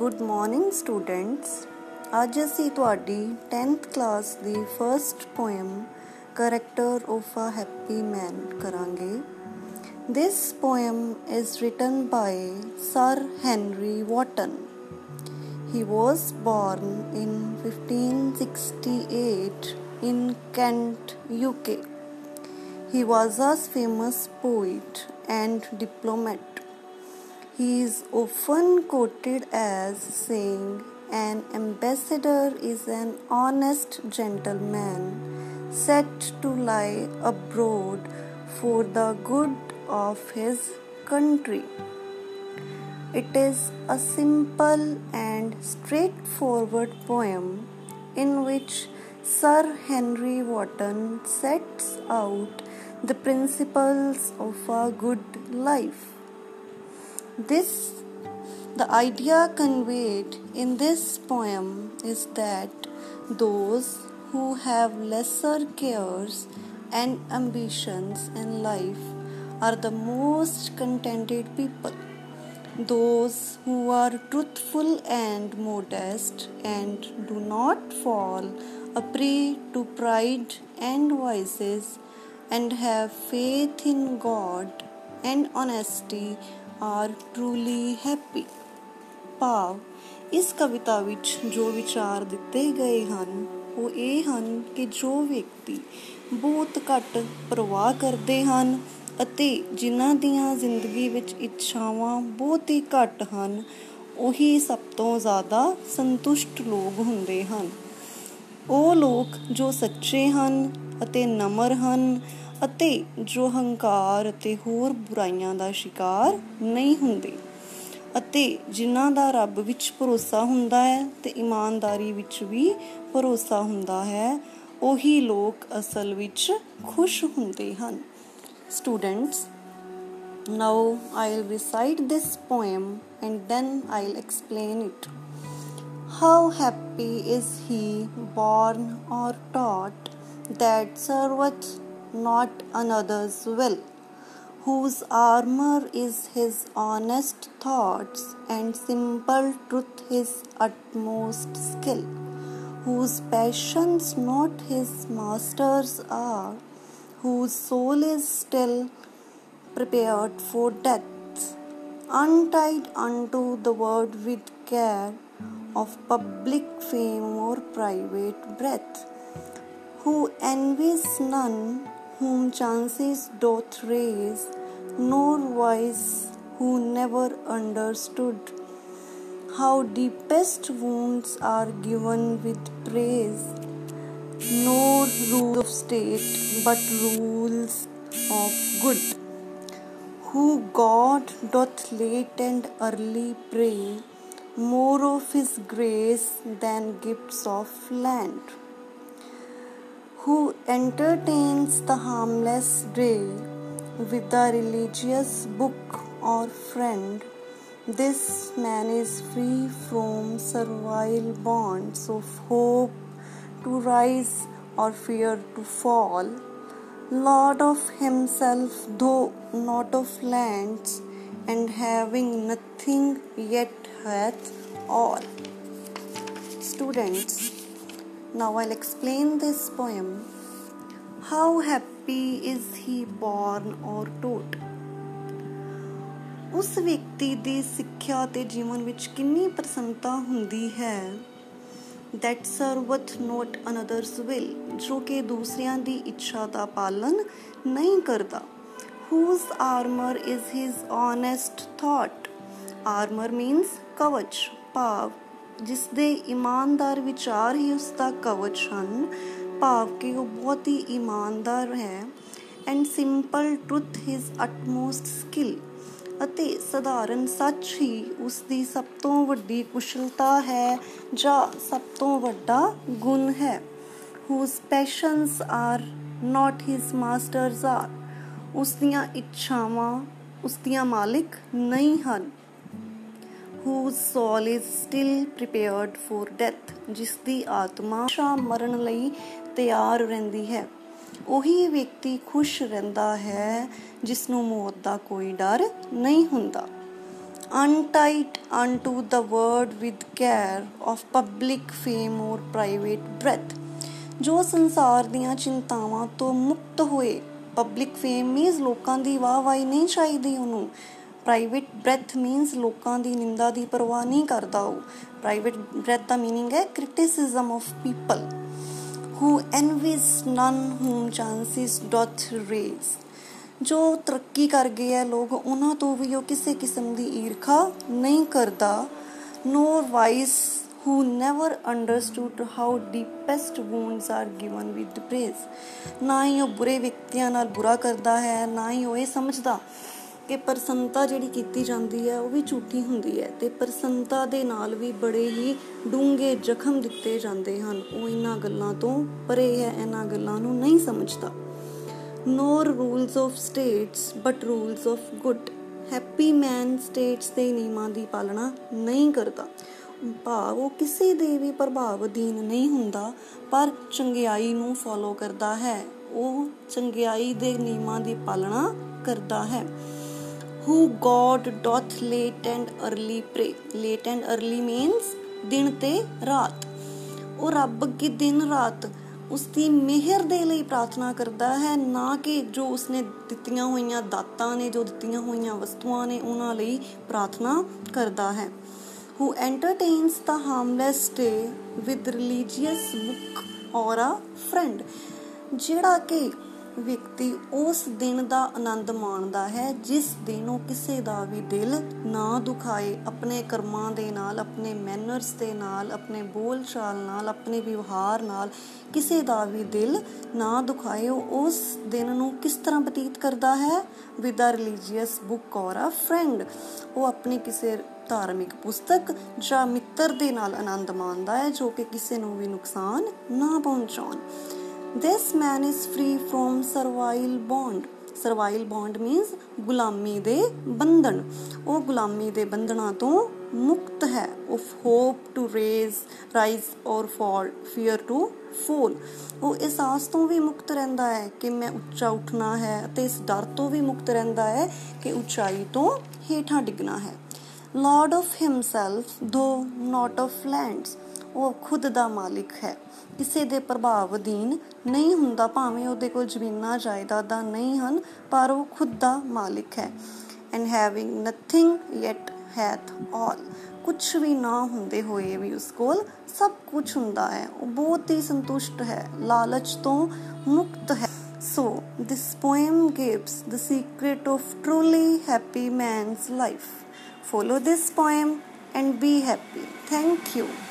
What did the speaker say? Good morning, students. Aja Situadi, 10th class, the first poem, Character of a Happy Man, Karange. This poem is written by Sir Henry Wotton. He was born in 1568 in Kent, UK. He was a famous poet and diplomat. He is often quoted as saying, "An ambassador is an honest gentleman set to lie abroad for the good of his country." It is a simple and straightforward poem in which Sir Henry Wotton sets out the principles of a good life. The idea conveyed in this poem is that those who have lesser cares and ambitions in life are the most contented people. Those who are truthful and modest and do not fall a prey to pride and vices and have faith in God and honesty are truly happy. ਭਾਵ ਇਸ ਕਵਿਤਾ ਵਿੱਚ ਜੋ ਵਿਚਾਰ ਦਿੱਤੇ ਗਏ ਹਨ ਉਹ ਇਹ ਹਨ ਕਿ ਜੋ ਵਿਅਕਤੀ ਬਹੁਤ ਘੱਟ ਪਰਵਾਹ ਕਰਦੇ ਹਨ ਅਤੇ ਜਿਨ੍ਹਾਂ ਦੀਆਂ ਜ਼ਿੰਦਗੀ ਵਿੱਚ ਇੱਛਾਵਾਂ ਬਹੁਤ ਹੀ ਘੱਟ ਹਨ ਉਹੀ ਸਭ ਤੋਂ ਜ਼ਿਆਦਾ ਸੰਤੁਸ਼ਟ ਲੋਕ ਹੁੰਦੇ ਹਨ। ਉਹ ਲੋਕ ਜੋ ਸੱਚੇ ਹਨ ਅਤੇ ਨਮਰ ਹਨ ਅਤੇ ਜੋ ਹੰਕਾਰ ਅਤੇ ਹੋਰ ਬੁਰਾਈਆਂ ਦਾ ਸ਼ਿਕਾਰ ਨਹੀਂ ਹੁੰਦੇ ਅਤੇ ਜਿਨ੍ਹਾਂ ਦਾ ਰੱਬ ਵਿੱਚ ਭਰੋਸਾ ਹੁੰਦਾ ਹੈ ਅਤੇ ਇਮਾਨਦਾਰੀ ਵਿੱਚ ਵੀ ਭਰੋਸਾ ਹੁੰਦਾ ਹੈ ਉਹੀ ਲੋਕ ਅਸਲ ਵਿੱਚ ਖੁਸ਼ ਹੁੰਦੇ ਹਨ। Students, now I'll recite this poem and then I'll explain it. How happy is he born or taught that serveth not another's will, whose armor is his honest thoughts and simple truth his utmost skill, whose passions not his masters are, whose soul is still prepared for death, untied unto the word with care of public fame or private breath, who envies none, whom chances doth raise, nor wise, who never understood, how deepest wounds are given with praise, no rule of state but rules of good, who God doth late and early pray, more of his grace than gifts of land, who entertains the harmless day with a religious book or friend, this man is free from servile bonds of hope to rise or fear to fall, lord of himself though not of lands, and having nothing yet hath all. Students, now I'll explain this poem. How happy is he born or taught? ਉਸ ਵਿਅਕਤੀ ਦੀ ਸਿੱਖਿਆ ਅਤੇ ਜੀਵਨ ਵਿੱਚ ਕਿੰਨੀ ਪ੍ਰਸੰਨਤਾ ਹੁੰਦੀ ਹੈ that serveth not another's will, जो कि दूसरियां दी इच्छा दा पालन नहीं करता, whose armor is his honest thought, armor means कवच, भाव जिस दे ईमानदार विचार ही उसका कवच हन, भाव कि वो बहुत ही ईमानदार है, and simple truth his utmost skill, ਅਤੇ ਸਧਾਰਨ ਸੱਚ ਹੀ ਉਸ ਦੀ ਸਭ ਤੋਂ ਵੱਡੀ ਕੁਸ਼ਲਤਾ ਹੈ ਜਾਂ ਸਭ ਤੋਂ ਵੱਡਾ ਗੁਣ ਹੈ। whose passions are not his masters are, ਉਸ ਦੀਆਂ ਇੱਛਾਵਾਂ ਉਸ ਦੀਆਂ ਮਾਲਿਕ ਨਹੀਂ ਹਨ। whose soul is still prepared for death, ਜਿਸ ਦੀ ਆਤਮਾ ਮਰਨ ਲਈ ਤਿਆਰ ਰਹਿੰਦੀ ਹੈ। ਉਹੀ ਵਿਅਕਤੀ ਖੁਸ਼ ਰਹਿੰਦਾ ਹੈ ਜਿਸ ਨੂੰ ਮੌਤ ਦਾ ਕੋਈ ਡਰ ਨਹੀਂ ਹੁੰਦਾ। untied unto the word with care of public fame or private breath. जो संसार दियां चिंतावां तो मुक्त होए, public fame means लोकां दी वाहवाही नहीं चाहिदी उन्हों, private breath means लोकां दी निंदा दी परवाह नहीं करदा हो. Private breath का meaning है criticism of people who envies none whom chances doth raise. जो तरक्की कर गए है लोग उन्हां तो भी वो किसी किस्म दी ईर्खा नहीं करदा. Nor wise who never understood how deepest wounds are given with praise. ना ही वो बुरे व्यक्तियां नाल बुरा करदा है, ना ही वो ये समझदा कि प्रसन्नता जिहड़ी कीती जांदी है वो भी झूठी हुंदी है ते प्रसन्नता दे नाल भी बड़े ही डूंघे जख्म दिते जांदे हन. वो इन्हां गल्लां तो परे है, इन्हां गल्लां नूं नहीं समझदा. No rules of states but rules of good. Happy man states ਦੇ ਨਿਯਮਾਂ ਦੀ ਪਾਲਣਾ ਨਹੀਂ ਕਰਦਾ, ਭਾਵ ਉਹ ਕਿਸੇ ਦੇ ਵੀ ਪ੍ਰਭਾਵ ਅਧੀਨ ਨਹੀਂ ਹੁੰਦਾ ਪਰ ਚੰਗਿਆਈ ਨੂੰ ਫੋਲੋ ਕਰਦਾ ਹੈ, ਉਹ ਚੰਗਿਆਈ ਦੇ ਨਿਯਮਾਂ ਦੀ ਪਾਲਣਾ ਕਰਦਾ ਹੈ. Who God doth late and early pray. Late and early means ਦਿਨ ਤੇ ਰਾਤ. ਉਹ ਰੱਬ ਅੱਗੇ ਦਿਨ ਰਾਤ उसकी मेहर दे लई प्रार्थना करता है, ना कि जो उसने दित्तियां हुई दातां ने, जो दित्तियां हुई वस्तुआं ने उन्हां लई प्रार्थना करता है. Who entertains the harmless day with religious book or a friend. जिहड़ा कि व्यक्ति उस दिन का आनंद माणदा है जिस दिन वो किसी का भी दिल ना दुखाए, अपने कर्मां दे नाल, अपने मैनर्स दे नाल, अपने बोल चाल नाल, अपने व्यवहार नाल किसी का भी दिल ना दुखाए. उस दिन नूं किस तरह बतीत करता है? विद अ रिलीजियस बुक और अ फ्रेंड. वो अपने किसी धार्मिक पुस्तक या मित्र दे नाल आनंद माणदा है जो कि किसी नूं भी नुकसान ना पहुँचाउण. This man is free from servile bond. Servile bond means गुलामी दे बंधन. वो गुलामी दे बंधना तो मुक्त है. Of hope to rise or fall, fear to fall. वो एहसास तो भी मुक्त रहता है कि मैं उच्चा उठना है, तो इस डर तो भी मुक्त रहता है कि उचाई तो हेठा डिगना है. Lord of himself, though not of lands. वो खुद दा मालिक है, किसी दे प्रभाव अधीन नहीं हुंदा, भावें उहदे कोल जमीनां जायदादां नहीं हन पर वो खुद दा मालिक है. And having nothing yet hath all. कुछ भी ना हुंदे होए भी उस कोल सब कुछ हुंदा है, वो बहुत ही संतुष्ट है, लालच तो मुक्त है. So this poem gives the secret of truly happy man's life. Follow this poem and be happy. Thank you.